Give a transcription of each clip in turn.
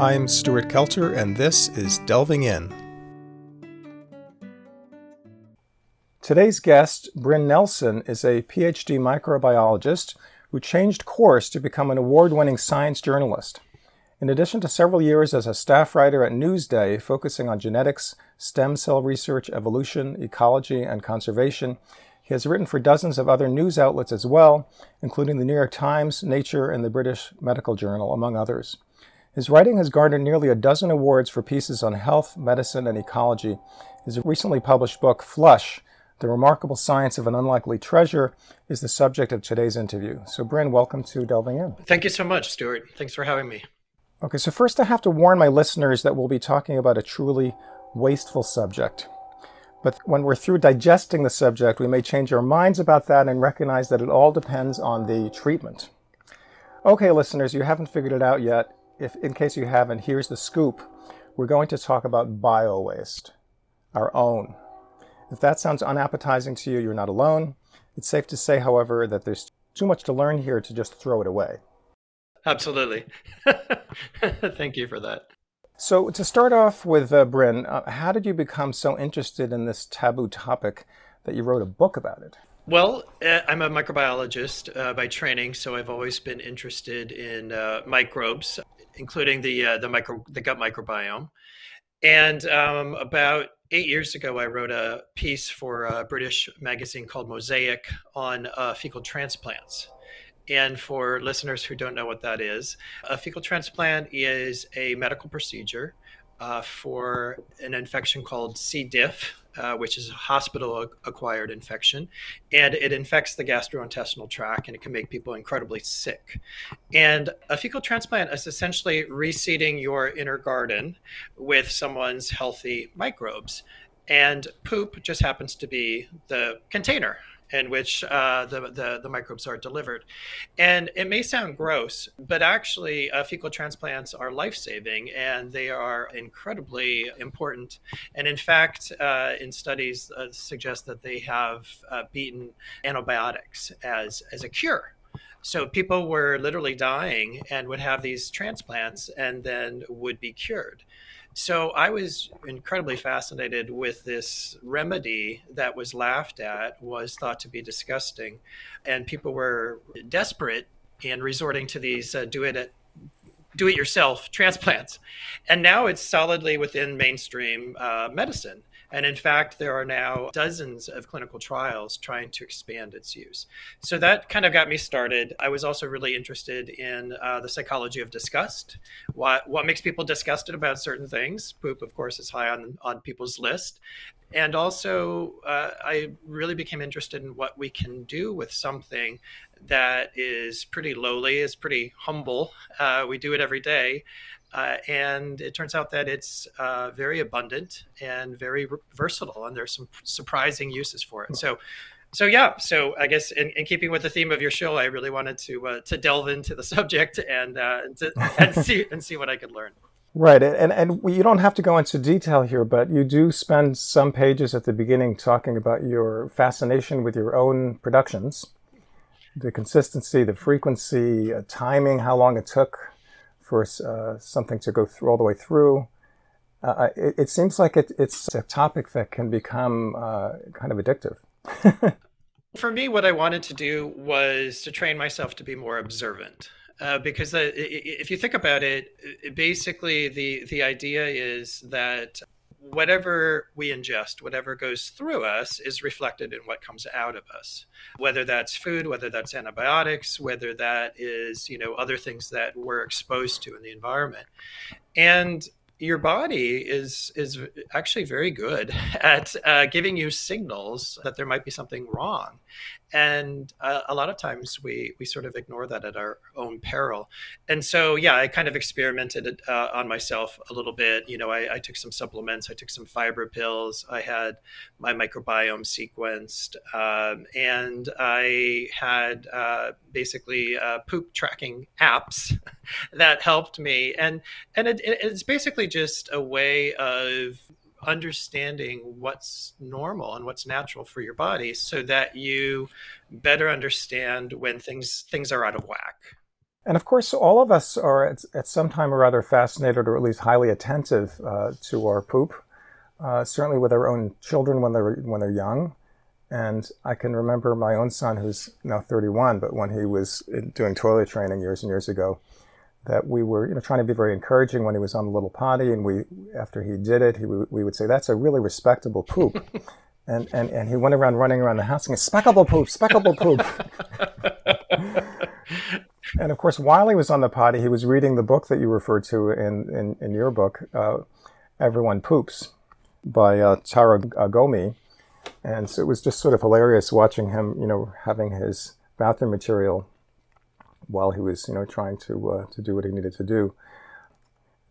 I'm Stuart Kelter, and this is Delving In. Today's guest, Bryn Nelson, is a PhD microbiologist who changed course to become an award-winning science journalist. In addition to several years as a staff writer at Newsday, focusing on genetics, stem cell research, evolution, ecology, and conservation, he has written for dozens of other news outlets as well, including the New York Times, Nature, and the British Medical Journal, among others. His writing has garnered nearly a dozen awards for pieces on health, medicine, and ecology. His recently published book, Flush: The Remarkable Science of an Unlikely Treasure, is the subject of today's interview. So, Bryn, welcome to Delving In. Thank you so much, Stuart. Thanks for having me. Okay, so first I have to warn my listeners that we'll be talking about a truly wasteful subject. But when we're through digesting the subject, we may change our minds about that and recognize that it all depends on the treatment. Okay, listeners, you haven't figured it out yet. If, in case you haven't, here's the scoop. We're going to talk about bio-waste, our own. If that sounds unappetizing to you, you're not alone. It's safe to say, however, that there's too much to learn here to just throw it away. Absolutely. Thank you for that. So to start off with, Bryn, how did you become so interested in this taboo topic that you wrote a book about it? Well, I'm a microbiologist by training, so I've always been interested in microbes, including the gut microbiome. And about 8 years ago, I wrote a piece for a British magazine called Mosaic on fecal transplants. And for listeners who don't know what that is, a fecal transplant is a medical procedure for an infection called C. diff, which is a hospital-acquired infection, and it infects the gastrointestinal tract, and it can make people incredibly sick. And a fecal transplant is essentially reseeding your inner garden with someone's healthy microbes, and poop just happens to be the container in which the microbes are delivered. And it may sound gross, but actually fecal transplants are life-saving and they are incredibly important. And in fact, in studies suggest that they have beaten antibiotics as a cure. So people were literally dying and would have these transplants and then would be cured. So I was incredibly fascinated with this remedy that was laughed at, was thought to be disgusting, and people were desperate and resorting to these do-it-yourself transplants. And now it's solidly within mainstream medicine. And in fact, there are now dozens of clinical trials trying to expand its use. So that kind of got me started. I was also really interested in the psychology of disgust, what makes people disgusted about certain things. Poop, of course, is high on people's list. And also, I really became interested in what we can do with something that is pretty lowly, is pretty humble. We do it every day. And it turns out that it's very abundant and very versatile, and there's some surprising uses for it. So I guess in keeping with the theme of your show, I really wanted to delve into the subject and see what I could learn. Right, and you don't have to go into detail here, but you do spend some pages at the beginning talking about your fascination with your own productions, the consistency, the frequency, timing, how long it took for something to go through all the way through. It seems like it's a topic that can become kind of addictive. For me, what I wanted to do was to train myself to be more observant. Because if you think about it, basically the idea is that whatever we ingest, whatever goes through us is reflected in what comes out of us, whether that's food, whether that's antibiotics, whether that is, other things that we're exposed to in the environment. And your body is actually very good at giving you signals that there might be something wrong. And a lot of times we sort of ignore that at our own peril. And so, I kind of experimented on myself a little bit. I took some supplements. I took some fiber pills. I had my microbiome sequenced. And I had basically poop tracking apps that helped me. And it's basically just a way of understanding what's normal and what's natural for your body so that you better understand when things are out of whack. And of course, all of us are at some time or other fascinated or at least highly attentive to our poop, certainly with our own children when they're young. And I can remember my own son, who's now 31, but when he was doing toilet training years and years ago, that we were, trying to be very encouraging when he was on the little potty, and we, after he did it, we would say, "That's a really respectable poop," and he went around running around the house saying, "Speckable poop, speckable poop." And of course, while he was on the potty, he was reading the book that you referred to in your book, "Everyone Poops," by Taro Gomi, and so it was just sort of hilarious watching him, having his bathroom material while he was, trying to do what he needed to do.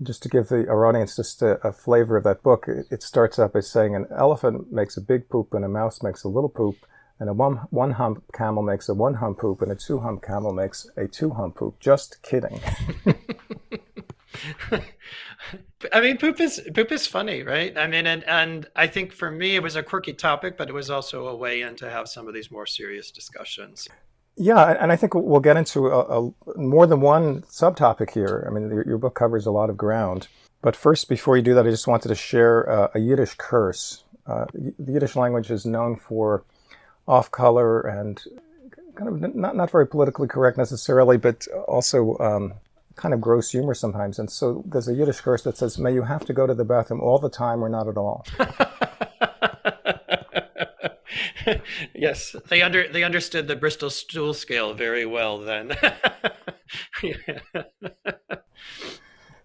Just to give our audience just a flavor of that book, it starts out by saying an elephant makes a big poop and a mouse makes a little poop and a one-hump camel makes a one-hump poop and a two-hump camel makes a two-hump poop. Just kidding. I mean, poop is funny, right? I mean, and I think for me, it was a quirky topic, but it was also a way in to have some of these more serious discussions. Yeah, and I think we'll get into a more than one subtopic here. I mean, your book covers a lot of ground. But first, before you do that, I just wanted to share a Yiddish curse. The Yiddish language is known for off-color and kind of not very politically correct necessarily, but also kind of gross humor sometimes. And so there's a Yiddish curse that says, "May you have to go to the bathroom all the time or not at all." Yes, they understood the Bristol stool scale very well then.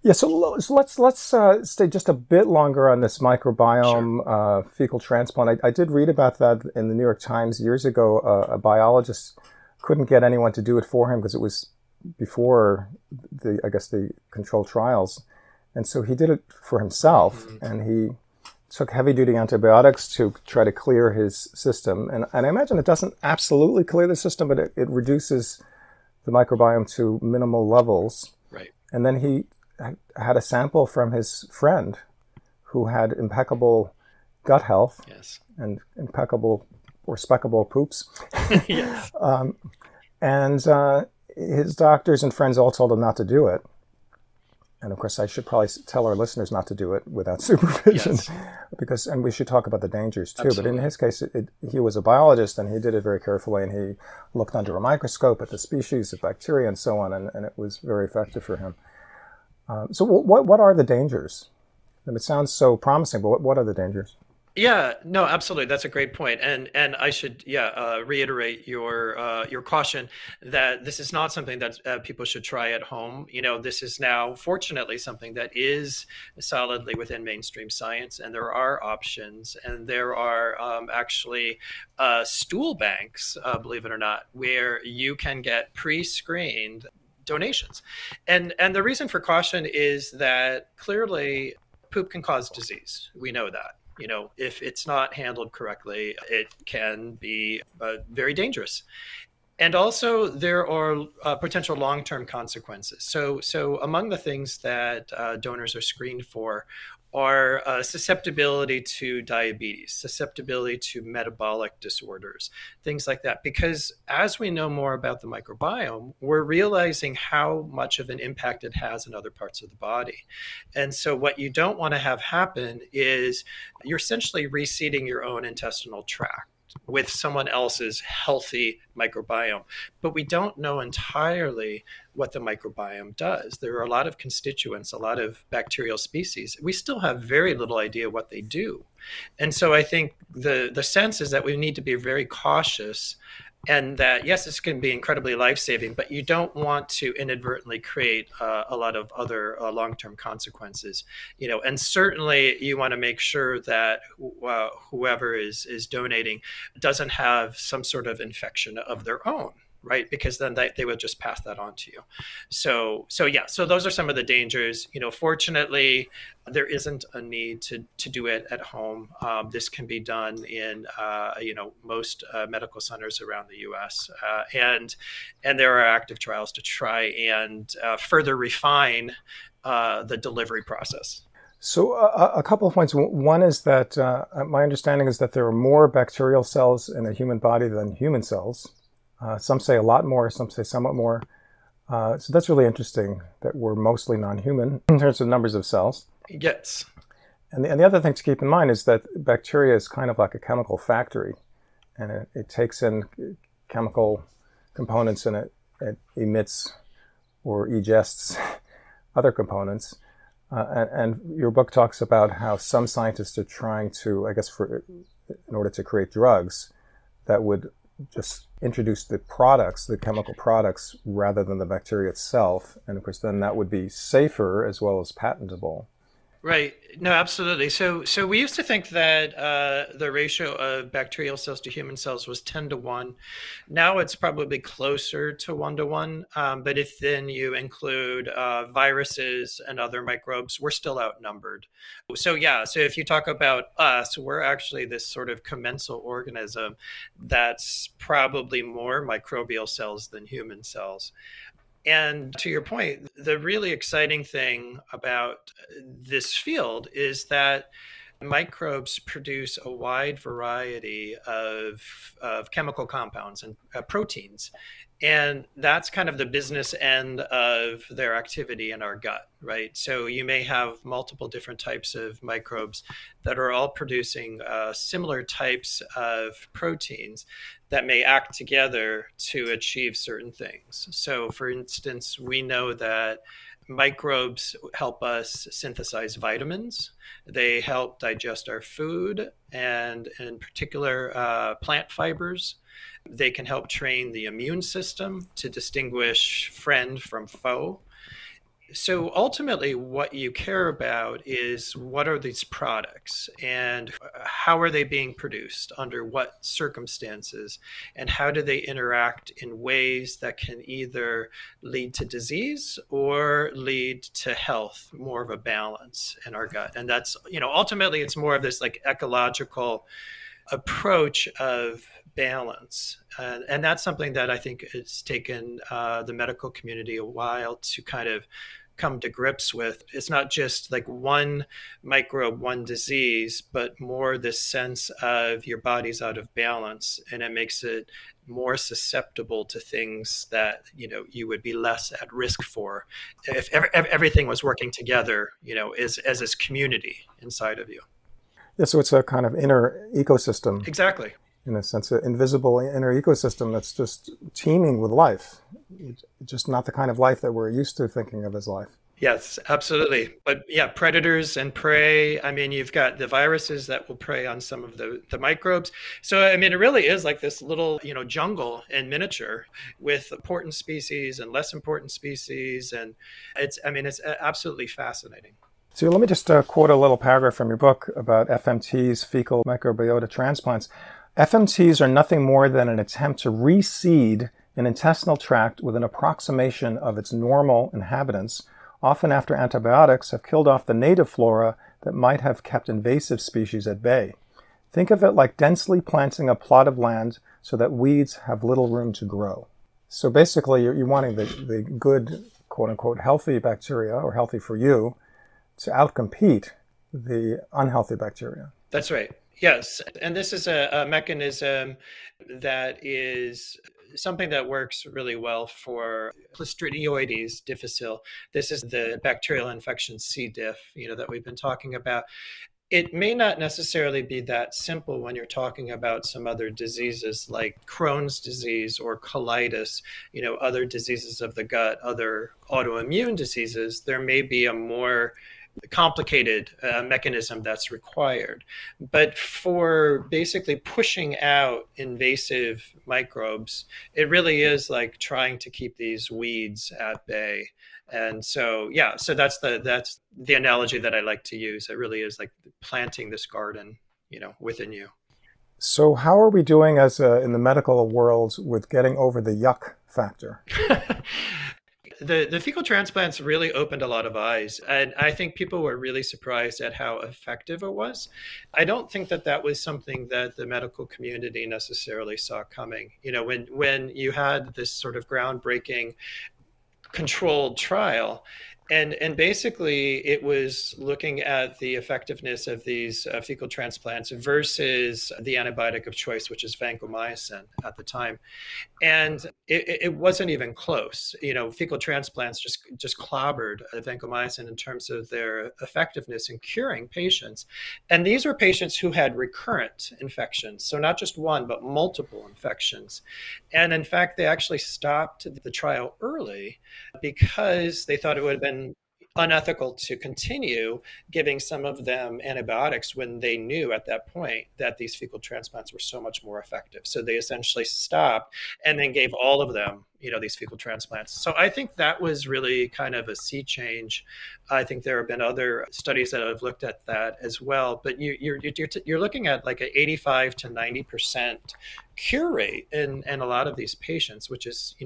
Yeah, so let's stay just a bit longer on this microbiome. Sure. Fecal transplant. I did read about that in the New York Times years ago. A biologist couldn't get anyone to do it for him because it was before the controlled trials, and so he did it for himself, mm-hmm. and he took heavy-duty antibiotics to try to clear his system. And I imagine it doesn't absolutely clear the system, but it reduces the microbiome to minimal levels. Right. And then he had a sample from his friend who had impeccable gut health. Yes. And impeccable or speckable poops. Yes. His doctors and friends all told him not to do it. And of course, I should probably tell our listeners not to do it without supervision, yes. and we should talk about the dangers too. Absolutely. But in his case, he was a biologist and he did it very carefully, and he looked under a microscope at the species of bacteria and so on, and it was very effective for him. So what are the dangers? I mean, it sounds so promising, but what are the dangers? Yeah, no, absolutely. That's a great point. And I should reiterate your caution that this is not something that people should try at home. This is now fortunately something that is solidly within mainstream science, and there are options, and there are actually stool banks, believe it or not, where you can get pre-screened donations. And the reason for caution is that clearly poop can cause disease. We know that. If it's not handled correctly, it can be very dangerous. And also, there are potential long-term consequences. So among the things that donors are screened for are susceptibility to diabetes, susceptibility to metabolic disorders, things like that. Because as we know more about the microbiome, we're realizing how much of an impact it has in other parts of the body. And so what you don't want to have happen is you're essentially reseeding your own intestinal tract with someone else's healthy microbiome. But we don't know entirely what the microbiome does. There are a lot of constituents, a lot of bacterial species. We still have very little idea what they do. And so I think the sense is that we need to be very cautious, and that, yes, this can be incredibly life-saving, but you don't want to inadvertently create a lot of other long-term consequences. And certainly you want to make sure that whoever is donating doesn't have some sort of infection of their own, right? Because then they would just pass that on to you. So those are some of the dangers. Fortunately, there isn't a need to do it at home. This can be done in most medical centers around the U.S. And there are active trials to try and further refine the delivery process. So a couple of points. One is that my understanding is that there are more bacterial cells in a human body than human cells. Some say a lot more, some say somewhat more. So that's really interesting that we're mostly non-human in terms of numbers of cells. Yes. And the other thing to keep in mind is that bacteria is kind of like a chemical factory, and it takes in chemical components and it emits or egests other components. And your book talks about how some scientists are trying to, I guess, in order to create drugs that would just introduce the chemical products, rather than the bacteria itself. And of course, then that would be safer as well as patentable. Right. No, absolutely. So we used to think that the ratio of bacterial cells to human cells was 10-1. Now it's probably closer to 1-1. But if then you include viruses and other microbes, we're still outnumbered. So if you talk about us, we're actually this sort of commensal organism that's probably more microbial cells than human cells. And to your point, the really exciting thing about this field is that microbes produce a wide variety of chemical compounds and proteins. And that's kind of the business end of their activity in our gut, right? So you may have multiple different types of microbes that are all producing similar types of proteins that may act together to achieve certain things. So for instance, we know that microbes help us synthesize vitamins. They help digest our food, and in particular, plant fibers. They can help train the immune system to distinguish friend from foe. So ultimately, what you care about is what are these products and how are they being produced, under what circumstances, and how do they interact in ways that can either lead to disease or lead to health, more of a balance in our gut. And that's, ultimately it's more of this like ecological approach of balance. And that's something that I think it's taken the medical community a while to kind of come to grips with. It's not just like one microbe, one disease, but more this sense of your body's out of balance, and it makes it more susceptible to things that, you would be less at risk for if everything was working together, as this community inside of you. Yeah, so it's a kind of inner ecosystem. Exactly. In a sense, an invisible inner ecosystem that's just teeming with life. It's just not the kind of life that we're used to thinking of as life. Yes, absolutely. But yeah, predators and prey. I mean, you've got the viruses that will prey on some of the microbes. So, I mean, it really is like this little, jungle in miniature, with important species and less important species. And it's absolutely fascinating. So let me just quote a little paragraph from your book about FMTs, fecal microbiota transplants. FMTs are nothing more than an attempt to reseed an intestinal tract with an approximation of its normal inhabitants, often after antibiotics have killed off the native flora that might have kept invasive species at bay. Think of it like densely planting a plot of land so that weeds have little room to grow. So basically, you're wanting the good, quote-unquote, healthy bacteria, or healthy for you, to outcompete the unhealthy bacteria. That's right. Yes, and this is a mechanism that is something that works really well for Clostridioides difficile. This is the bacterial infection C. diff, that we've been talking about. It may not necessarily be that simple when you're talking about some other diseases like Crohn's disease or colitis, other diseases of the gut, other autoimmune diseases. There may be a more complicated mechanism that's required. But for basically pushing out invasive microbes, it really is like trying to keep these weeds at bay. And so, so that's the analogy that I like to use. It really is like planting this garden, within you. So how are we doing in the medical world with getting over the yuck factor? The fecal transplants really opened a lot of eyes, and I think people were really surprised at how effective it was. I don't think that was something that the medical community necessarily saw coming. When you had this sort of groundbreaking controlled trial, And basically, it was looking at the effectiveness of these fecal transplants versus the antibiotic of choice, which is vancomycin at the time. And it wasn't even close. You know, fecal transplants just clobbered vancomycin in terms of their effectiveness in curing patients. And these were patients who had recurrent infections. So not just one, but multiple infections. And in fact, they actually stopped the trial early because they thought it would have been unethical to continue giving some of them antibiotics when they knew at that point that these fecal transplants were so much more effective. So they essentially stopped and then gave all of them, you know, these fecal transplants. So I think that was really kind of a sea change. I think there have been other studies that have looked at that as well. But you're looking at like an 85 to 90% cure rate in a lot of these patients, which is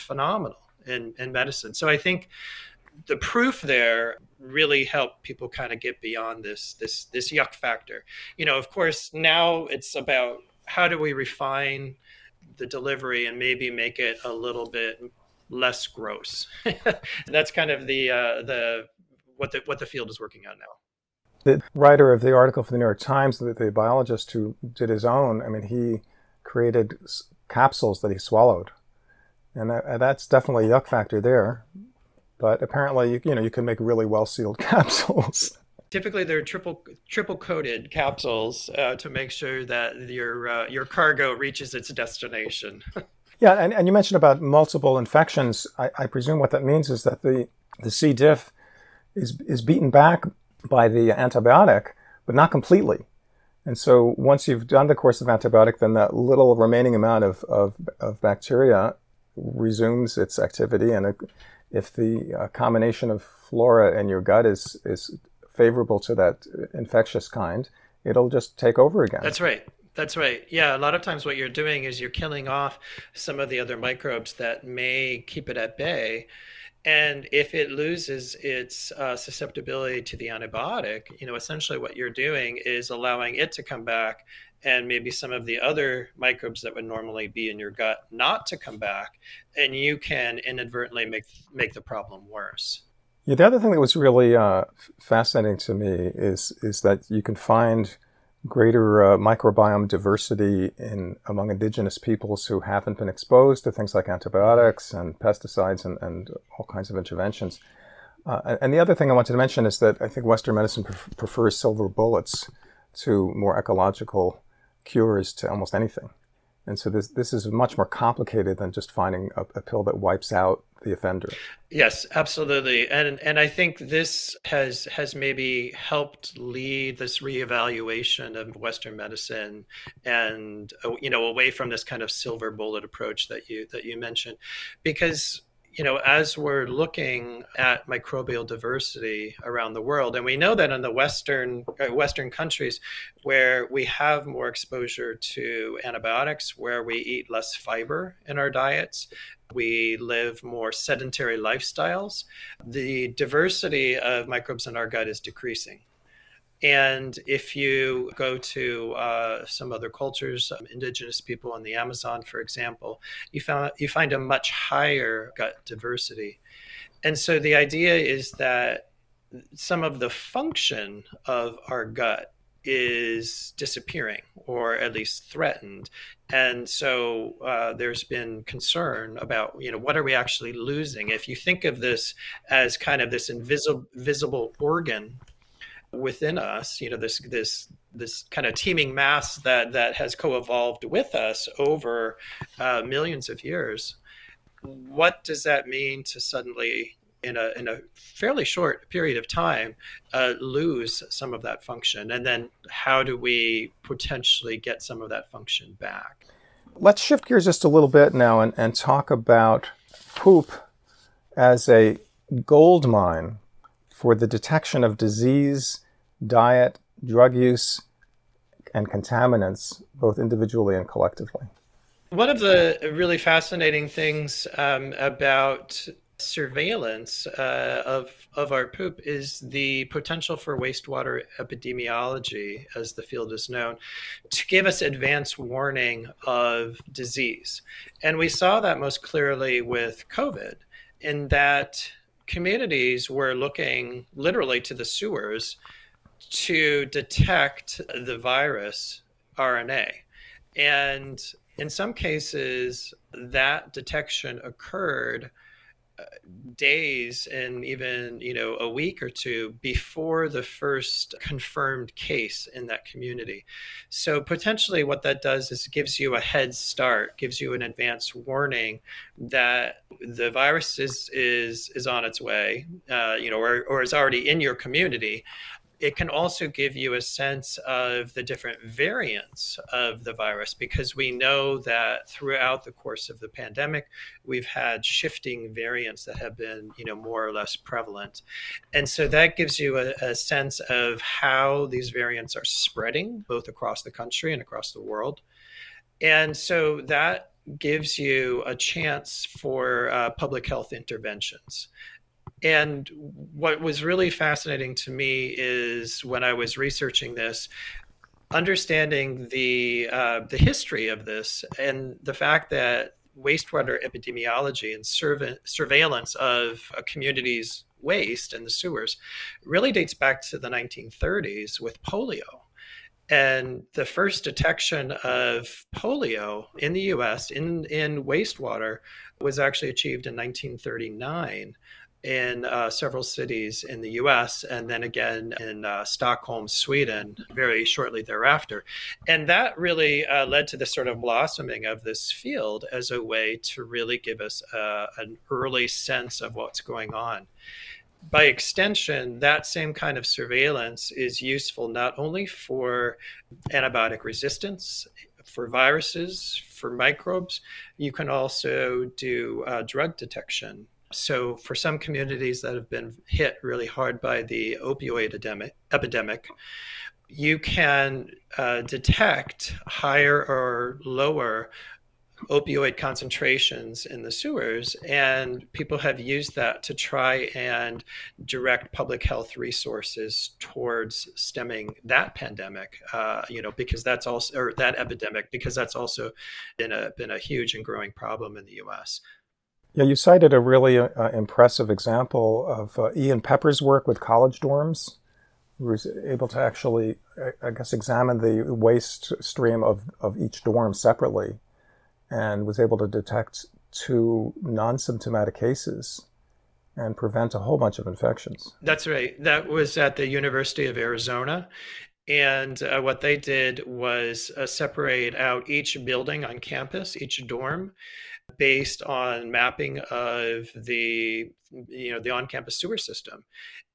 phenomenal in medicine. So I think the proof there really helped people kind of get beyond this yuck factor. You know, of course, now it's about how do we refine the delivery and maybe make it a little bit less gross. That's kind of what the field is working on now. The writer of the article for the New York Times, the biologist who did his own, I mean, he created capsules that he swallowed, and that's definitely a yuck factor there. But apparently, you can make really well-sealed capsules. Typically, they're triple-coated capsules to make sure that your cargo reaches its destination. Yeah, and you mentioned about multiple infections. I presume what that means is that the C. diff is beaten back by the antibiotic, but not completely. And so once you've done the course of antibiotic, then that little remaining amount of bacteria resumes its activity, and if the combination of flora in your gut is favorable to that infectious kind, it'll just take over again. That's right. Yeah, a lot of times what you're doing is you're killing off some of the other microbes that may keep it at bay. And if it loses its susceptibility to the antibiotic, you know, essentially what you're doing is allowing it to come back, and maybe some of the other microbes that would normally be in your gut not to come back, and you can inadvertently make the problem worse. Yeah, the other thing that was really fascinating to me is that you can find greater microbiome diversity among indigenous peoples who haven't been exposed to things like antibiotics and pesticides and all kinds of interventions. And the other thing I wanted to mention is that I think Western medicine prefers silver bullets to more ecological cures to almost anything. And so this is much more complicated than just finding a pill that wipes out the offender. Yes, absolutely. And I think this has maybe helped lead this reevaluation of Western medicine and, you know, away from this kind of silver bullet approach that you mentioned. Because, you know, as we're looking at microbial diversity around the world, and we know that in the Western countries where we have more exposure to antibiotics, where we eat less fiber in our diets, we live more sedentary lifestyles, the diversity of microbes in our gut is decreasing. And if you go to some other cultures, indigenous people in the Amazon, for example, you find a much higher gut diversity. And so the idea is that some of the function of our gut is disappearing, or at least threatened. And so there's been concern about, you know, what are we actually losing? If you think of this as kind of this invisible organ within us, you know, this kind of teeming mass that has co-evolved with us over millions of years, what does that mean to suddenly, in a fairly short period of time, lose some of that function? And then how do we potentially get some of that function back? Let's shift gears just a little bit now and talk about poop as a gold mine for the detection of disease, diet, drug use, and contaminants, both individually and collectively. One of the really fascinating things about surveillance of our poop is the potential for wastewater epidemiology, as the field is known, to give us advance warning of disease. And we saw that most clearly with COVID, in that communities were looking literally to the sewers to detect the virus RNA. And in some cases, that detection occurred days and even, a week or two before the first confirmed case in that community. So potentially what that does is gives you a head start, gives you an advance warning that the virus is on its way, or is already in your community. It can also give you a sense of the different variants of the virus, because we know that throughout the course of the pandemic, we've had shifting variants that have been, more or less prevalent. And so that gives you a sense of how these variants are spreading, both across the country and across the world. And so that gives you a chance for public health interventions. And what was really fascinating to me is when I was researching this, understanding the history of this and the fact that wastewater epidemiology and surveillance of a community's waste and the sewers really dates back to the 1930s with polio. And the first detection of polio in the U.S. in wastewater was actually achieved in 1939. In several cities in the US, and then again in Stockholm, Sweden, very shortly thereafter. And that really led to this sort of blossoming of this field as a way to really give us an early sense of what's going on. By extension, that same kind of surveillance is useful not only for antibiotic resistance, for viruses, for microbes. You can also do drug detection. So for some communities that have been hit really hard by the opioid epidemic, you can detect higher or lower opioid concentrations in the sewers, and people have used that to try and direct public health resources towards stemming that pandemic, because that's also, or that epidemic, because that's also been a huge and growing problem in the U.S. Yeah, you cited a really impressive example of Ian Pepper's work with college dorms. He was able to actually, examine the waste stream of each dorm separately and was able to detect 2 non-symptomatic cases and prevent a whole bunch of infections. That's right. That was at the University of Arizona. And what they did was separate out each building on campus, each dorm, based on mapping of the on-campus sewer system.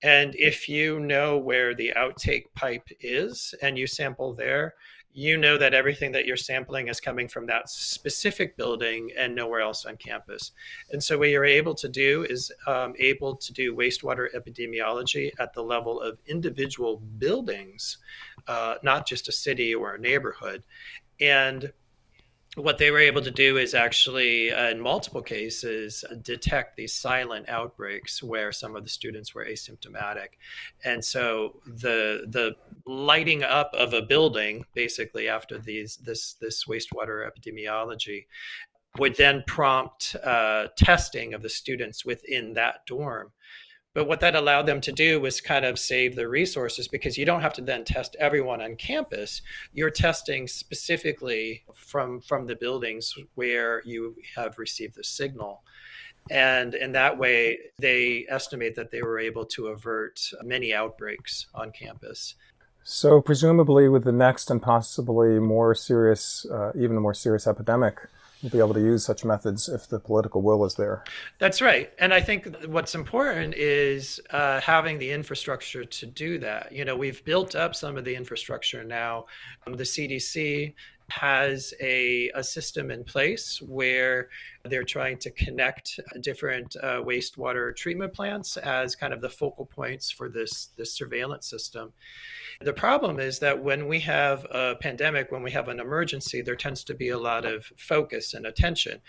And if you know where the outtake pipe is and you sample there, you know that everything that you're sampling is coming from that specific building and nowhere else on campus. And so what you're able to do is able to do wastewater epidemiology at the level of individual buildings, not just a city or a neighborhood. And what they were able to do is actually, in multiple cases, detect these silent outbreaks where some of the students were asymptomatic. And so the lighting up of a building, basically after this wastewater epidemiology, would then prompt testing of the students within that dorm. But what that allowed them to do was kind of save the resources, because you don't have to then test everyone on campus. You're testing specifically from the buildings where you have received the signal. And in that way, they estimate that they were able to avert many outbreaks on campus. So presumably with the next and possibly more serious, even more serious epidemic, we'll be able to use such methods if the political will is there. That's right. And I think what's important is having the infrastructure to do that. We've built up some of the infrastructure now. The CDC has a system in place where they're trying to connect different wastewater treatment plants as kind of the focal points for this surveillance system. The problem is that when we have a pandemic, when we have an emergency, there tends to be a lot of focus and attention.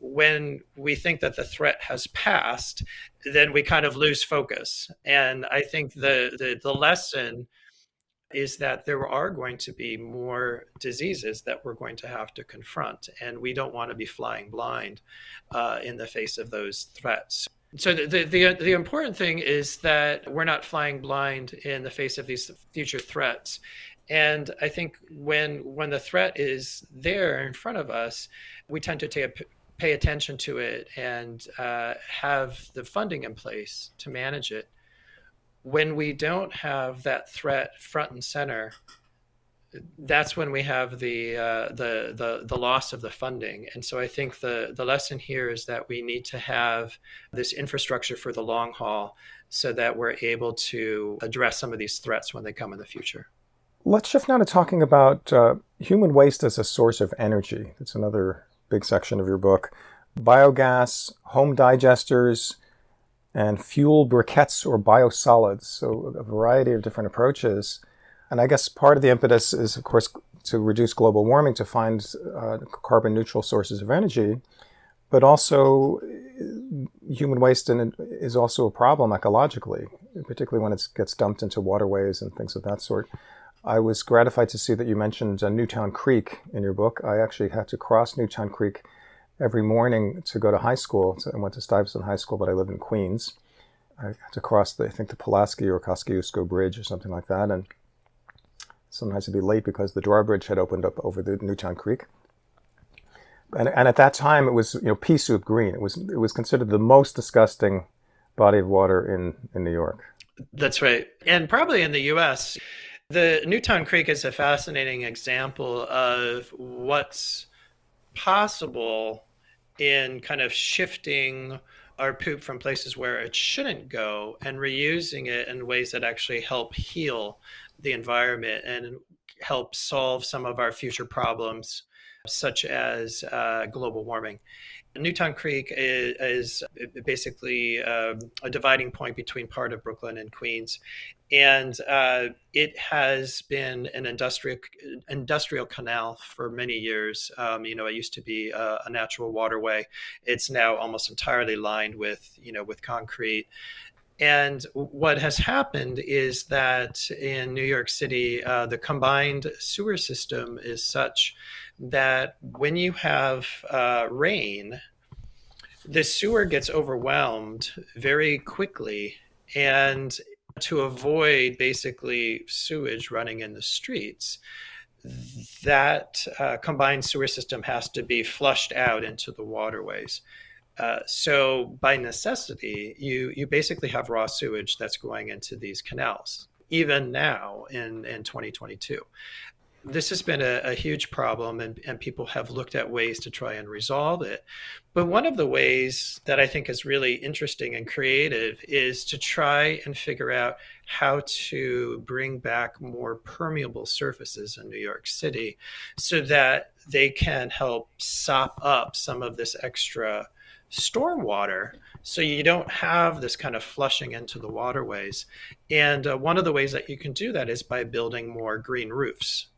When we think that the threat has passed, then we kind of lose focus. And I think the lesson is that there are going to be more diseases that we're going to have to confront, and we don't want to be flying blind in the face of those threats. So the important thing is that we're not flying blind in the face of these future threats. And I think when the threat is there in front of us, we tend to pay attention to it and have the funding in place to manage it. When we don't have that threat front and center, that's when we have the loss of the funding. And so I think the lesson here is that we need to have this infrastructure for the long haul so that we're able to address some of these threats when they come in the future. Let's shift now to talking about human waste as a source of energy. That's another big section of your book. Biogas, home digesters, and fuel briquettes or biosolids. So a variety of different approaches. And I guess part of the impetus is, of course, to reduce global warming, to find carbon neutral sources of energy. But also, human waste is also a problem ecologically, particularly when it gets dumped into waterways and things of that sort. I was gratified to see that you mentioned Newtown Creek in your book. I actually had to cross Newtown Creek every morning to go to high school. So I went to Stuyvesant High School, but I live in Queens. I had to cross, the Pulaski or Kosciuszko Bridge or something like that. And sometimes it'd be late because the drawbridge had opened up over the Newtown Creek. And at that time, it was pea soup green. It was considered the most disgusting body of water in New York. That's right. And probably in the U.S., the Newtown Creek is a fascinating example of what's possible in kind of shifting our poop from places where it shouldn't go and reusing it in ways that actually help heal the environment and help solve some of our future problems, such as global warming. Newtown Creek is basically a dividing point between part of Brooklyn and Queens. And it has been an industrial canal for many years. It used to be a natural waterway. It's now almost entirely lined with concrete. And what has happened is that in New York City, the combined sewer system is such that when you have rain, the sewer gets overwhelmed very quickly. And to avoid basically sewage running in the streets, that combined sewer system has to be flushed out into the waterways. So by necessity, you basically have raw sewage that's going into these canals, even now in 2022. This has been a huge problem, and people have looked at ways to try and resolve it. But one of the ways that I think is really interesting and creative is to try and figure out how to bring back more permeable surfaces in New York City so that they can help sop up some of this extra stormwater, so you don't have this kind of flushing into the waterways. And one of the ways that you can do that is by building more green roofs.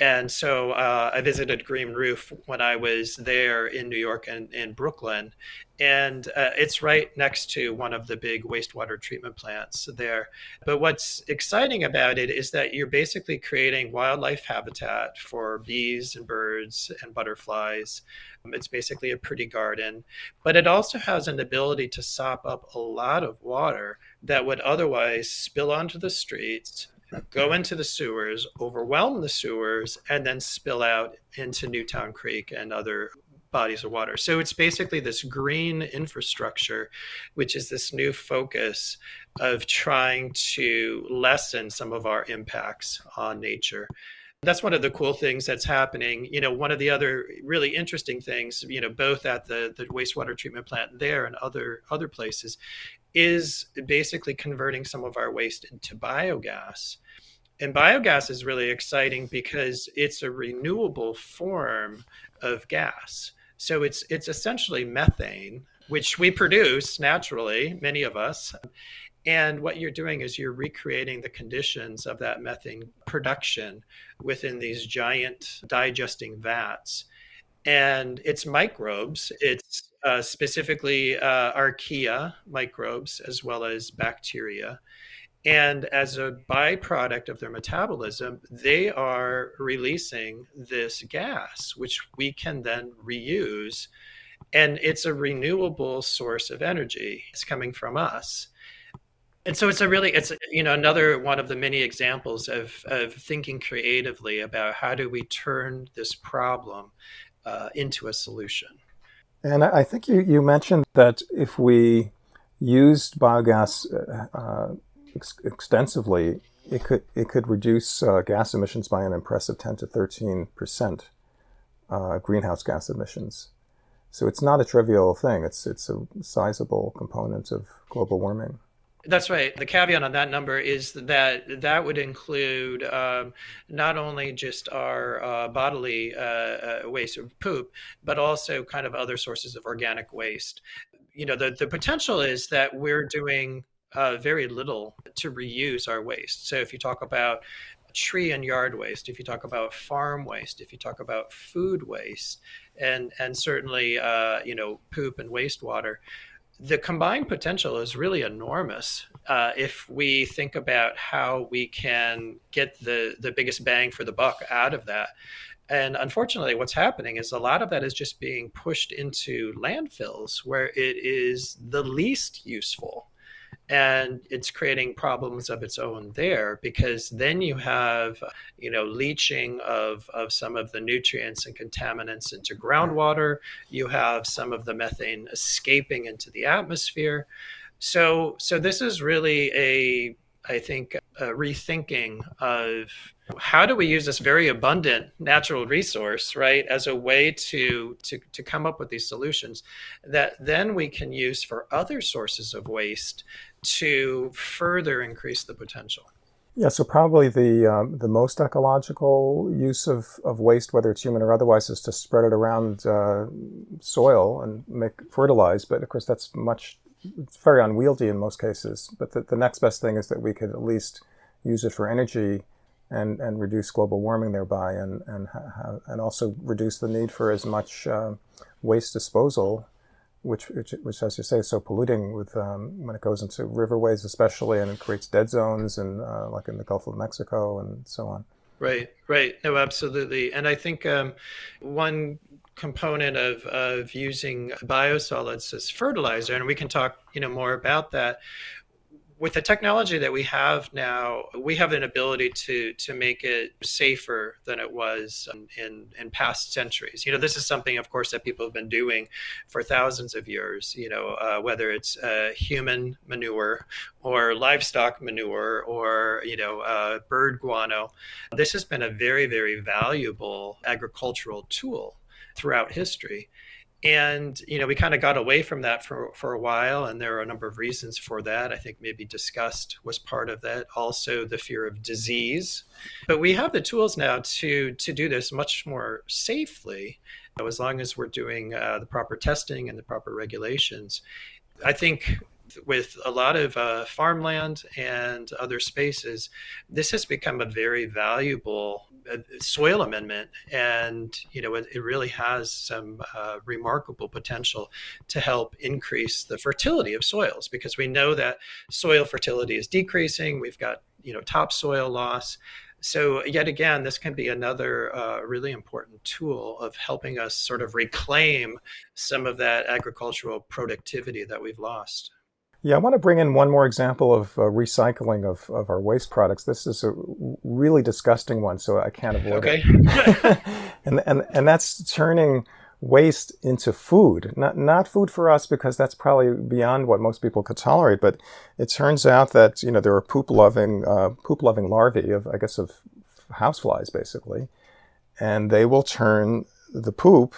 And so I visited Green Roof when I was there in New York and in Brooklyn. And it's right next to one of the big wastewater treatment plants there. But what's exciting about it is that you're basically creating wildlife habitat for bees and birds and butterflies. It's basically a pretty garden. But it also has an ability to sop up a lot of water that would otherwise spill onto the streets, go into the sewers, overwhelm the sewers, and then spill out into Newtown Creek and other bodies of water. So it's basically this green infrastructure, which is this new focus of trying to lessen some of our impacts on nature. That's one of the cool things that's happening. One of the other really interesting things, both at the wastewater treatment plant there and other places, is basically converting some of our waste into biogas. And biogas is really exciting because it's a renewable form of gas. So it's essentially methane, which we produce naturally, many of us. And what you're doing is you're recreating the conditions of that methane production within these giant digesting vats. And it's microbes, it's specifically archaea microbes, as well as bacteria. And as a byproduct of their metabolism, they are releasing this gas, which we can then reuse And it's a renewable source of energy. It's coming from us. And so it's a really, it's, you know, another one of the many examples of thinking creatively about how do we turn this problem into a solution. And I think you mentioned that if we used biogas extensively, it could reduce gas emissions by an impressive 10 to 13% greenhouse gas emissions. So it's not a trivial thing. It's a sizable component of global warming. That's right. The caveat on that number is that would include not only just our bodily waste or poop, but also kind of other sources of organic waste. You know, the potential is that we're doing very little to reuse our waste. So if you talk about tree and yard waste, if you talk about farm waste, if you talk about food waste, and certainly, you know, poop and wastewater, the combined potential is really enormous if we think about how we can get the biggest bang for the buck out of that. And unfortunately, what's happening is a lot of that is just being pushed into landfills where it is the least useful. And it's creating problems of its own there, because then you have, you know, leaching of some of the nutrients and contaminants into groundwater. You have some of the methane escaping into the atmosphere. So this is really I think a rethinking of how do we use this very abundant natural resource, right, as a way to come up with these solutions that then we can use for other sources of waste to further increase the potential. Yeah, so probably the most ecological use of waste, whether it's human or otherwise, is to spread it around soil and make fertilize. But of course, it's very unwieldy in most cases. But the next best thing is that we could at least use it for energy and reduce global warming thereby, and also reduce the need for as much waste disposal, which as you say, is so polluting with when it goes into riverways especially, and it creates dead zones, and like in the Gulf of Mexico and so on. Right. No, absolutely. And I think one component of using biosolids as fertilizer, and we can talk, you know, more about that. With the technology that we have now, we have an ability to make it safer than it was in past centuries. You know, this is something, of course, that people have been doing for thousands of years, you know, whether it's human manure or livestock manure or, you know, bird guano. This has been a very, very valuable agricultural tool throughout history. And, you know, we kind of got away from that for a while. And there are a number of reasons for that. I think maybe disgust was part of that. Also, the fear of disease. But we have the tools now to do this much more safely, as long as we're doing the proper testing and the proper regulations. I think with a lot of farmland and other spaces, this has become a very valuable soil amendment, and you know it really has some remarkable potential to help increase the fertility of soils, because we know that soil fertility is decreasing. We've got, you know, topsoil loss. So yet again, this can be another really important tool of helping us sort of reclaim some of that agricultural productivity that we've lost. Yeah, I want to bring in one more example of recycling of our waste products. This is a really disgusting one, so I can't avoid it. and that's turning waste into food. Not food for us, because that's probably beyond what most people could tolerate. But it turns out that, you know, there are poop loving larvae of houseflies basically, and they will turn the poop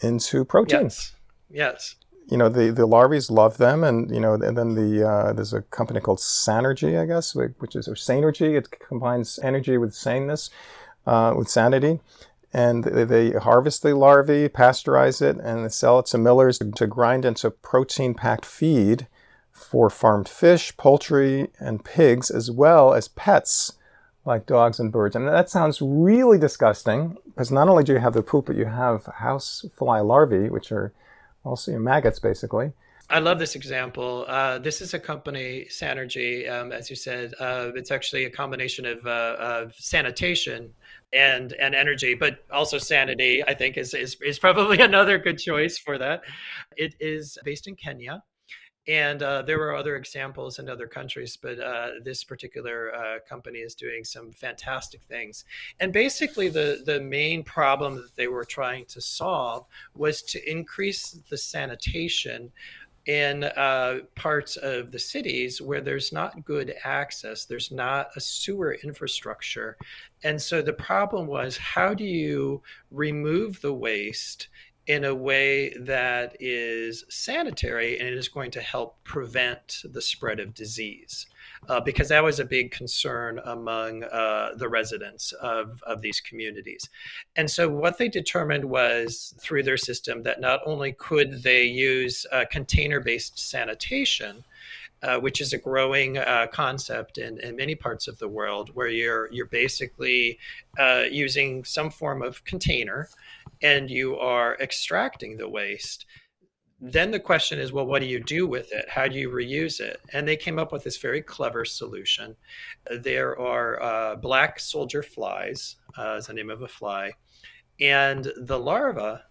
into proteins. Yes. You know, the larvae love them, and you know, and then there's a company called Sanergy, which is, or Sanergy. It combines energy with saneness, with sanity, and they harvest the larvae, pasteurize it, and they sell it to millers to grind into protein-packed feed for farmed fish, poultry, and pigs, as well as pets like dogs and birds. And that sounds really disgusting, because not only do you have the poop, but you have housefly larvae, which are also maggots, basically. I love this example. This is a company, Sanergy, as you said. It's actually a combination of sanitation and energy, but also sanity, I think, is probably another good choice for that. It is based in Kenya. And there were other examples in other countries, but this particular company is doing some fantastic things. And basically, the main problem that they were trying to solve was to increase the sanitation in parts of the cities where there's not good access, there's not a sewer infrastructure. And so the problem was, how do you remove the waste in a way that is sanitary and it is going to help prevent the spread of disease? Because that was a big concern among the residents of these communities. And so what they determined was through their system that not only could they use container-based sanitation, which is a growing concept in many parts of the world, where you're basically using some form of container and you are extracting the waste. Then the question is, well, what do you do with it? How do you reuse it? And they came up with this very clever solution. There are black soldier flies, is the name of a fly, and the larvae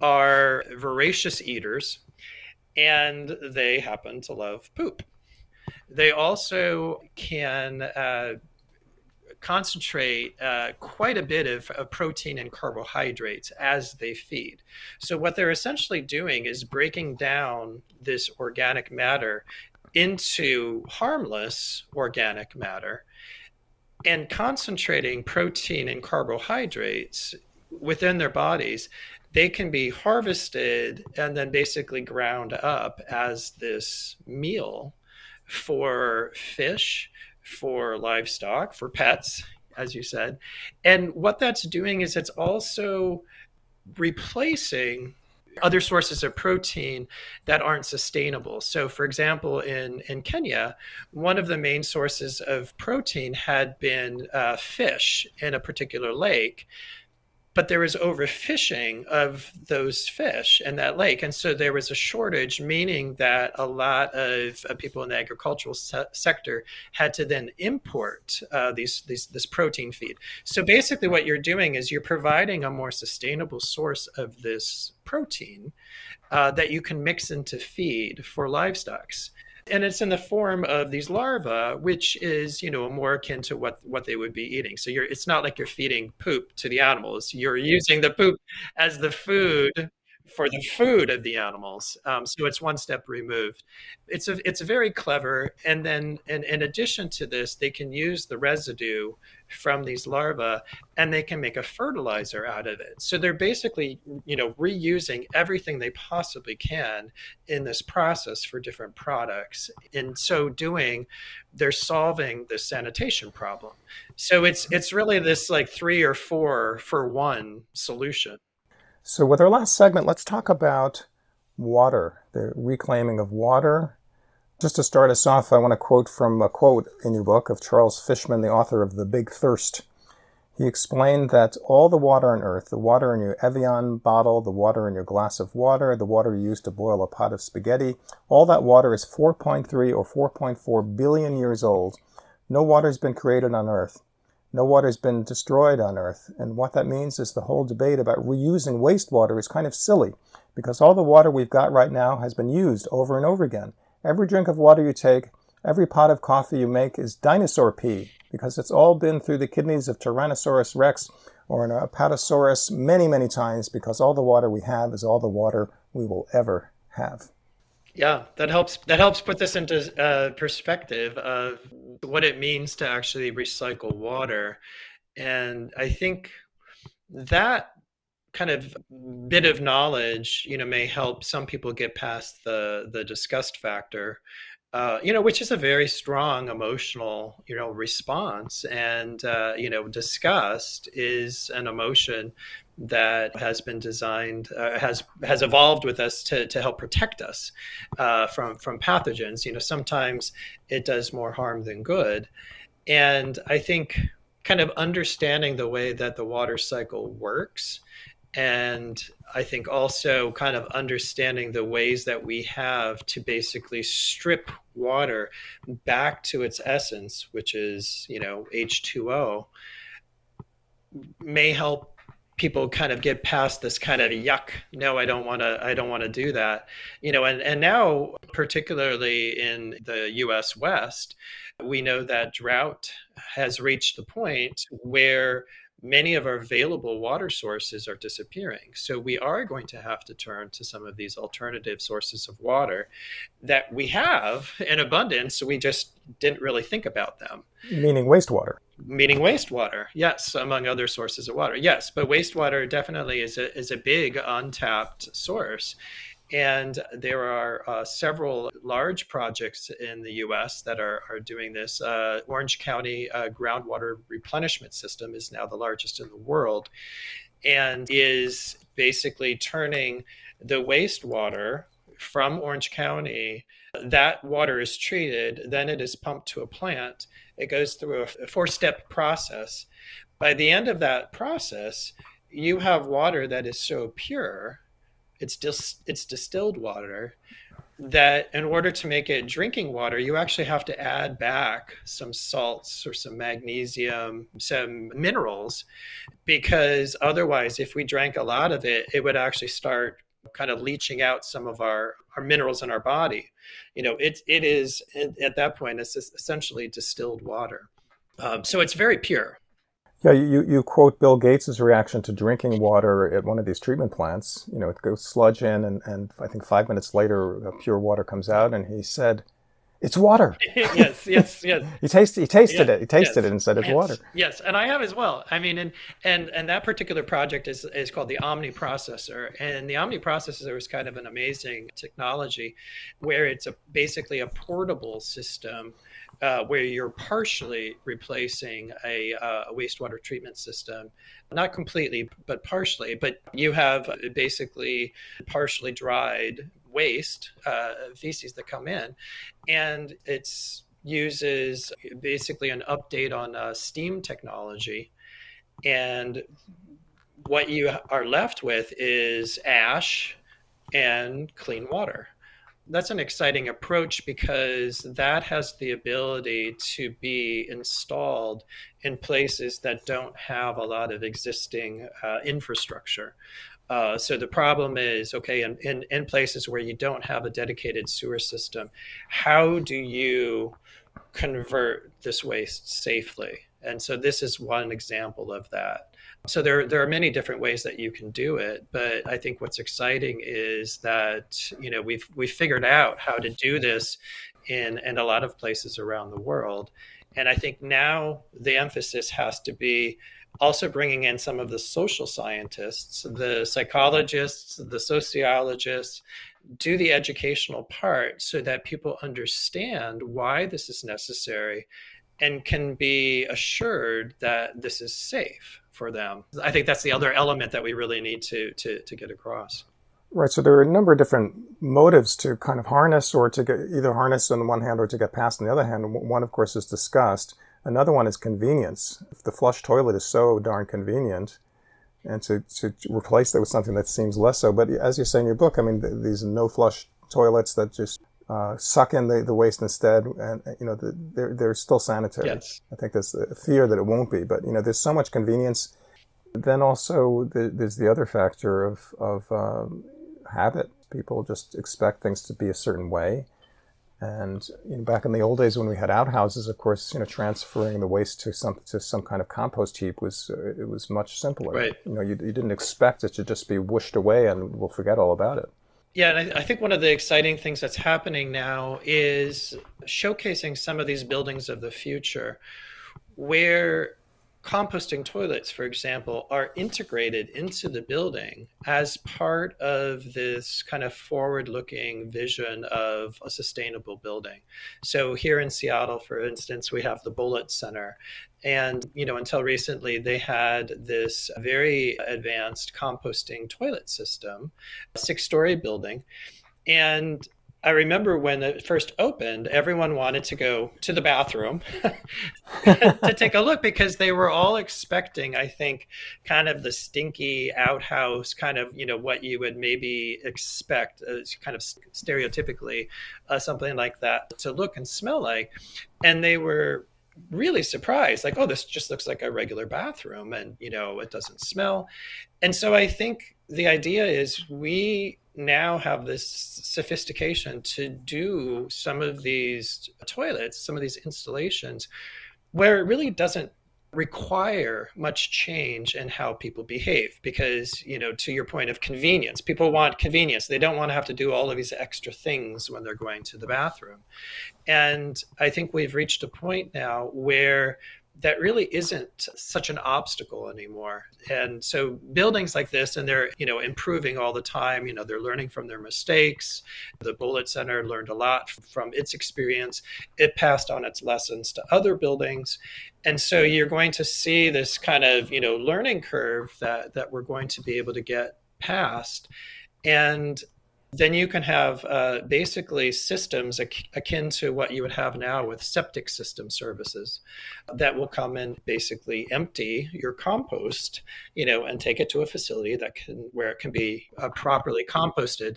are voracious eaters, and they happen to love poop. They also can concentrate quite a bit of protein and carbohydrates as they feed. So what they're essentially doing is breaking down this organic matter into harmless organic matter and concentrating protein and carbohydrates within their bodies. They can be harvested and then basically ground up as this meal for fish, for livestock, for pets, as you said. And what that's doing is it's also replacing other sources of protein that aren't sustainable. So for example, in Kenya, one of the main sources of protein had been fish in a particular lake, but there was overfishing of those fish in that lake. And so there was a shortage, meaning that a lot of people in the agricultural sector had to then import this protein feed. So basically what you're doing is you're providing a more sustainable source of this protein that you can mix into feed for livestock. And it's in the form of these larvae, which is, more akin to what they would be eating. So it's not like you're feeding poop to the animals. You're using the poop as the food for the food of the animals. So it's one step removed. It's very clever. And then in addition to this, they can use the residue from these larvae and they can make a fertilizer out of it. So they're basically, reusing everything they possibly can in this process for different products. In so doing, they're solving the sanitation problem. So it's really this like 3 or 4 for one solution. So with our last segment, let's talk about water, the reclaiming of water. Just to start us off, I want to quote from a quote in your book of Charles Fishman, the author of The Big Thirst. He explained that all the water on Earth, the water in your Evian bottle, the water in your glass of water, the water you use to boil a pot of spaghetti, all that water is 4.3 or 4.4 billion years old. No water has been created on Earth. No water has been destroyed on Earth. And what that means is the whole debate about reusing wastewater is kind of silly, because all the water we've got right now has been used over and over again. Every drink of water you take, every pot of coffee you make is dinosaur pee, because it's all been through the kidneys of Tyrannosaurus rex or an Apatosaurus many, many times, because all the water we have is all the water we will ever have. Yeah, that helps put this into perspective of what it means to actually recycle water. And I think that kind of bit of knowledge, may help some people get past the disgust factor, which is a very strong emotional, response. And, disgust is an emotion that has been designed, has evolved with us to help protect us from pathogens. Sometimes it does more harm than good. And I think kind of understanding the way that the water cycle works And I think also kind of understanding the ways that we have to basically strip water back to its essence, which is, you know, H2O, may help people kind of get past this kind of yuck. No, I don't want to do that. You know, and now, particularly in the US West, we know that drought has reached the point where many of our available water sources are disappearing. So we are going to have to turn to some of these alternative sources of water that we have in abundance. We just didn't really think about them. Meaning wastewater. Meaning wastewater, yes, among other sources of water. Yes, but wastewater definitely is a big untapped source. And there are several large projects in the U.S. that are doing this. Orange County groundwater replenishment system is now the largest in the world and is basically turning the wastewater from Orange County. That water is treated, then it is pumped to a plant. It goes through a four-step process. By the end of that process, you have water that is so pure, it's distilled water, that in order to make it drinking water, you actually have to add back some salts or some magnesium, some minerals, because otherwise, if we drank a lot of it, it would actually start kind of leaching out some of our minerals in our body. You know, it is, at that point, it's essentially distilled water. So it's very pure. Yeah, you quote Bill Gates' reaction to drinking water at one of these treatment plants. You know, it goes sludge in, and I think 5 minutes later, pure water comes out, and he said, "It's water." Yes. He tasted it. He tasted it and said it's water. Yes, and I have as well. I mean, and that particular project is called the Omniprocessor, and the Omniprocessor is kind of an amazing technology, where it's basically a portable system. Where you're partially replacing a wastewater treatment system, not completely, but partially. But you have basically partially dried waste, feces that come in, and it uses basically an update on steam technology. And what you are left with is ash and clean water. That's an exciting approach because that has the ability to be installed in places that don't have a lot of existing infrastructure. So the problem is, okay, in places where you don't have a dedicated sewer system, how do you convert this waste safely? And so this is one example of that. So there are many different ways that you can do it, but I think what's exciting is that, you know, we've figured out how to do this in a lot of places around the world. And I think now the emphasis has to be also bringing in some of the social scientists, the psychologists, the sociologists, do the educational part so that people understand why this is necessary and can be assured that this is safe for them. I think that's the other element that we really need to get across. Right. So there are a number of different motives to kind of harness, or to get either harness on the one hand or to get past on the other hand. One, of course, is disgust. Another one is convenience. If the flush toilet is so darn convenient, and to replace that with something that seems less so. But as you say in your book, I mean, these no flush toilets that just suck in the waste instead, and you know they're still sanitary. Yes. I think there's a fear that it won't be, but you know there's so much convenience. Then also there's the other factor of habit. People just expect things to be a certain way, and you know, back in the old days when we had outhouses, of course, you know, transferring the waste to some kind of compost heap was much simpler. Right. You know, you didn't expect it to just be whooshed away and we'll forget all about it. Yeah, and I think one of the exciting things that's happening now is showcasing some of these buildings of the future where composting toilets, for example, are integrated into the building as part of this kind of forward-looking vision of a sustainable building. So here in Seattle, for instance, we have the Bullitt Center. And, you know, until recently, they had this very advanced composting toilet system, a 6-story building. And I remember when it first opened, everyone wanted to go to the bathroom to take a look because they were all expecting, I think, kind of the stinky outhouse, kind of, you know, what you would maybe expect kind of stereotypically, something like that to look and smell like. And they were really surprised, like, oh, this just looks like a regular bathroom and, you know, it doesn't smell. And so I think the idea is we now have this sophistication to do some of these toilets, some of these installations where it really doesn't require much change in how people behave because, you know, to your point of convenience, people want convenience. They don't want to have to do all of these extra things when they're going to the bathroom. And I think we've reached a point now where that really isn't such an obstacle anymore. And so buildings like this, and they're, you know, improving all the time, you know, they're learning from their mistakes. The Bullitt Center learned a lot from its experience. It passed on its lessons to other buildings. And so you're going to see this kind of, you know, learning curve that we're going to be able to get past. And then you can have basically systems akin to what you would have now with septic system services that will come and basically empty your compost, you know, and take it to a facility that can, where it can be properly composted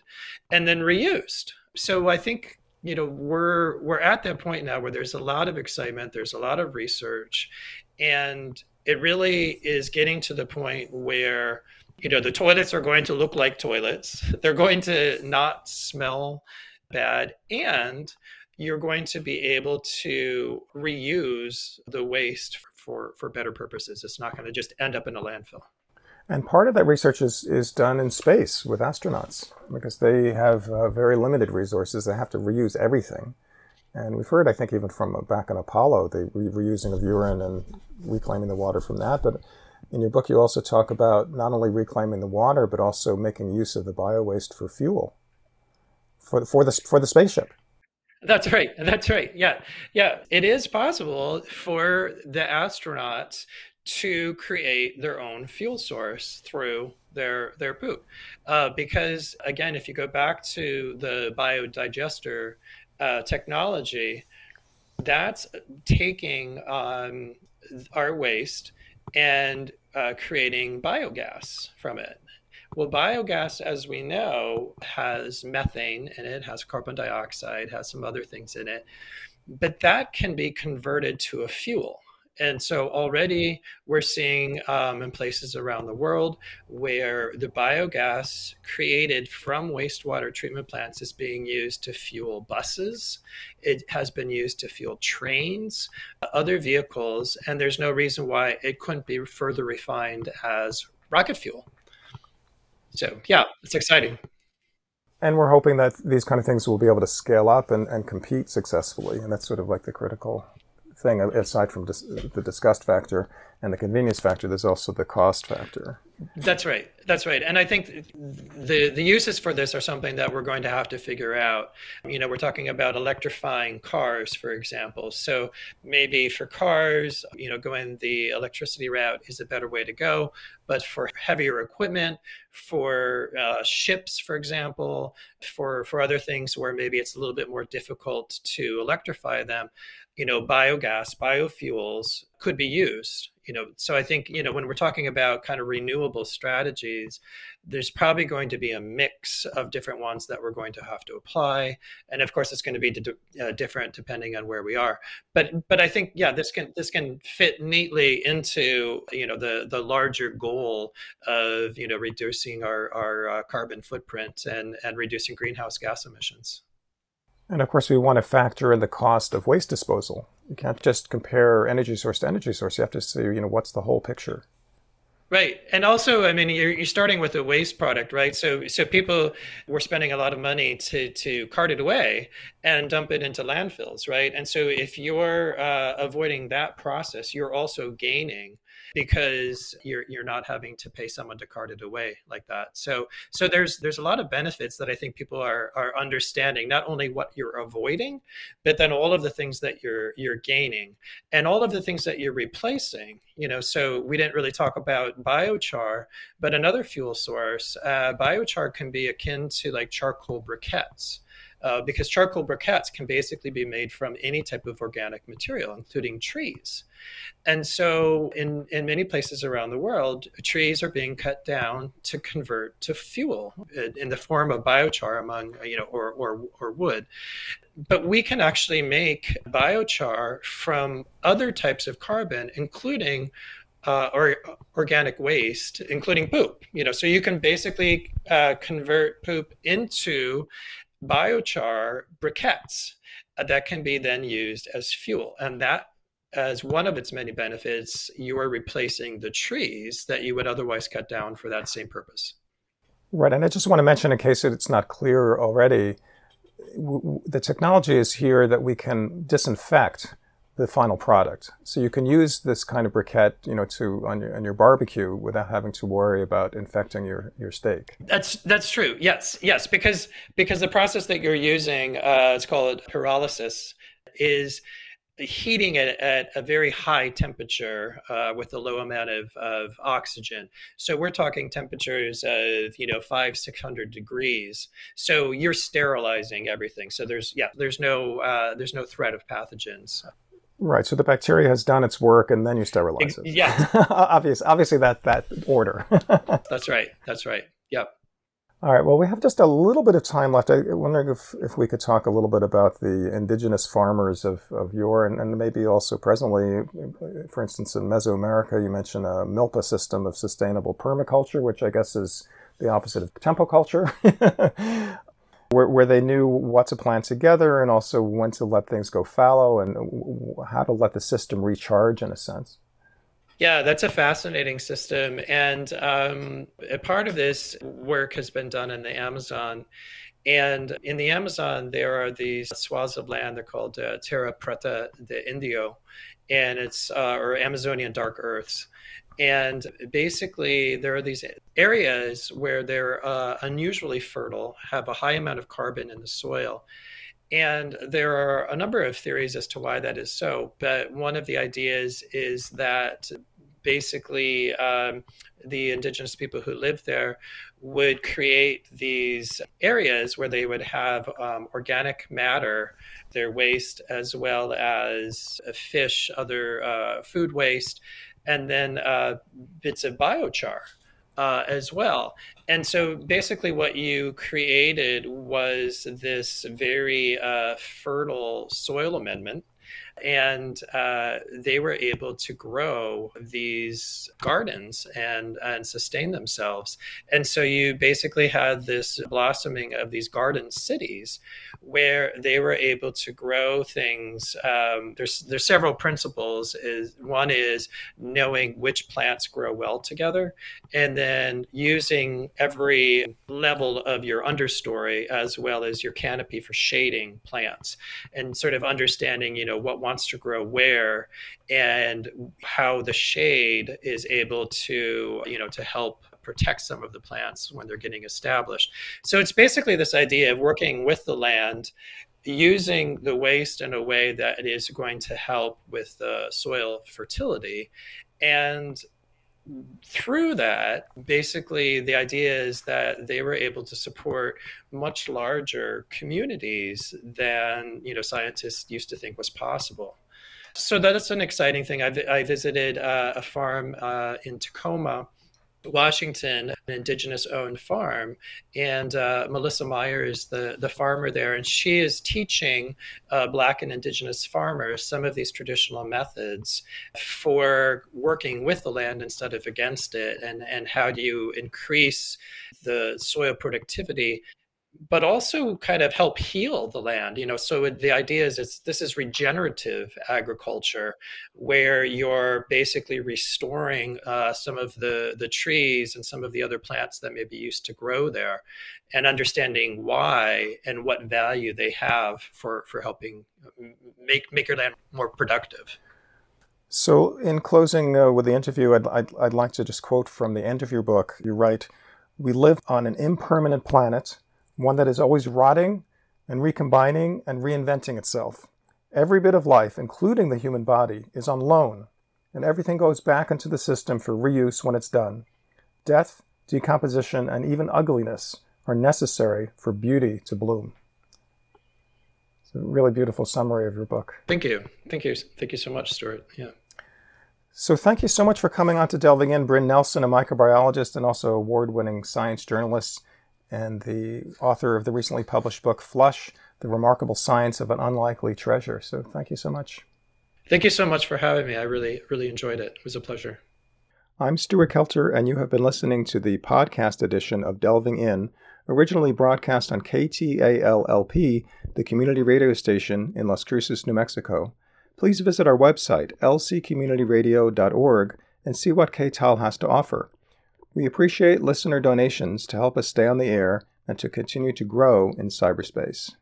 and then reused. So I think, you know, we're at that point now where there's a lot of excitement, there's a lot of research, and it really is getting to the point where, you know, the toilets are going to look like toilets. They're going to not smell bad. And you're going to be able to reuse the waste for better purposes. It's not going to just end up in a landfill. And part of that research is done in space with astronauts because they have very limited resources. They have to reuse everything. And we've heard, I think, even from back in Apollo, the reusing of urine and reclaiming the water from that. But in your book, you also talk about not only reclaiming the water, but also making use of the biowaste for fuel for the spaceship. That's right. That's right. Yeah. Yeah. It is possible for the astronauts to create their own fuel source through their poop. Because, again, if you go back to the biodigester technology, that's taking our waste and creating biogas from it. Well, biogas, as we know, has methane in it, has carbon dioxide, has some other things in it, but that can be converted to a fuel. And so already we're seeing in places around the world where the biogas created from wastewater treatment plants is being used to fuel buses. It has been used to fuel trains, other vehicles, and there's no reason why it couldn't be further refined as rocket fuel. So yeah, it's exciting. And we're hoping that these kind of things will be able to scale up and compete successfully. And that's sort of like the critical thing, aside from the disgust factor and the convenience factor, there's also the cost factor. That's right. That's right. And I think the uses for this are something that we're going to have to figure out. You know, we're talking about electrifying cars, for example. So maybe for cars, you know, going the electricity route is a better way to go. But for heavier equipment, for ships, for example, for other things where maybe it's a little bit more difficult to electrify them, you know, biogas, biofuels could be used, you know. So I think, you know, when we're talking about kind of renewable strategies, there's probably going to be a mix of different ones that we're going to have to apply. And of course, it's going to be different depending on where we are. But I think, yeah, this can fit neatly into, you know, the larger goal of, you know, reducing our carbon footprint and reducing greenhouse gas emissions. And of course, we want to factor in the cost of waste disposal. You can't just compare energy source to energy source. You have to say, you know, what's the whole picture? Right. And also, I mean, you're starting with a waste product, right? So people were spending a lot of money to cart it away and dump it into landfills, right? And so if you're avoiding that process, you're also gaining because you're not having to pay someone to cart it away like that. So there's a lot of benefits that I think people are understanding, not only what you're avoiding, but then all of the things that you're gaining and all of the things that you're replacing. You know, so we didn't really talk about biochar, but another fuel source, biochar can be akin to like charcoal briquettes. Because charcoal briquettes can basically be made from any type of organic material, including trees. And so in many places around the world, trees are being cut down to convert to fuel in the form of biochar among, or wood. But we can actually make biochar from other types of carbon, including or organic waste, including poop. You know, so you can basically convert poop into biochar briquettes that can be then used as fuel. And that, as one of its many benefits, you are replacing the trees that you would otherwise cut down for that same purpose. Right. And I just want to mention, in case it's not clear already, the technology is here that we can disinfect the final product. So you can use this kind of briquette, on your barbecue without having to worry about infecting your steak. That's true. Yes, because the process that you're using, let's call it pyrolysis, is heating it at a very high temperature with a low amount of oxygen. So we're talking temperatures of 500-600 degrees. So you're sterilizing everything. So there's no threat of pathogens. Right, so the bacteria has done its work, and then you sterilize it. Yeah, obviously that order. That's right. Yep. All right. Well, we have just a little bit of time left. I wonder if we could talk a little bit about the indigenous farmers of yore, and maybe also presently. For instance, in Mesoamerica, you mentioned a milpa system of sustainable permaculture, which I guess is the opposite of tempoculture. Where they knew what to plant together and also when to let things go fallow and how to let the system recharge, in a sense. Yeah, that's a fascinating system. And a part of this work has been done in the Amazon. And in the Amazon, there are these swaths of land. They're called Terra Preta de Indio, and it's or Amazonian dark earths. And basically, there are these areas where they're unusually fertile, have a high amount of carbon in the soil. And there are a number of theories as to why that is so. But one of the ideas is that basically the indigenous people who lived there would create these areas where they would have organic matter, their waste, as well as fish, other food waste, and then bits of biochar as well. And so basically what you created was this very fertile soil amendment, and they were able to grow these gardens and sustain themselves. And so you basically had this blossoming of these garden cities where they were able to grow things. There's several principles. One is knowing which plants grow well together, and then using every level of your understory as well as your canopy for shading plants, and sort of understanding what wants to grow where and how the shade is able to to help protect some of the plants when they're getting established. So it's basically this idea of working with the land, using the waste in a way that is going to help with the soil fertility. And through that, basically, the idea is that they were able to support much larger communities than scientists used to think was possible. So that's an exciting thing. I visited a farm in Tacoma, Washington, an indigenous-owned farm, and Melissa Meyer is the farmer there, and she is teaching Black and indigenous farmers some of these traditional methods for working with the land instead of against it, and how do you increase the soil productivity, but also kind of help heal the land. So the idea is this is regenerative agriculture, where you're basically restoring some of the trees and some of the other plants that maybe used to grow there, and understanding why and what value they have for helping make your land more productive. So in closing with the interview, I'd like to just quote from the end of your book. You write, "We live on an impermanent planet, one that is always rotting and recombining and reinventing itself. Every bit of life, including the human body, is on loan, and everything goes back into the system for reuse when it's done. Death, decomposition, and even ugliness are necessary for beauty to bloom." It's a really beautiful summary of your book. Thank you. Thank you so much, Stuart. Yeah. So thank you so much for coming on to Delving In, Bryn Nelson, a microbiologist and also award-winning science journalist and the author of the recently published book, Flush: The Remarkable Science of an Unlikely Treasure. So thank you so much. Thank you so much for having me. I really enjoyed it. It was a pleasure. I'm Stuart Kelter, and you have been listening to the podcast edition of Delving In, originally broadcast on KTALLP, the community radio station in Las Cruces, New Mexico. Please visit our website, lccommunityradio.org, and see what KTAL has to offer. We appreciate listener donations to help us stay on the air and to continue to grow in cyberspace.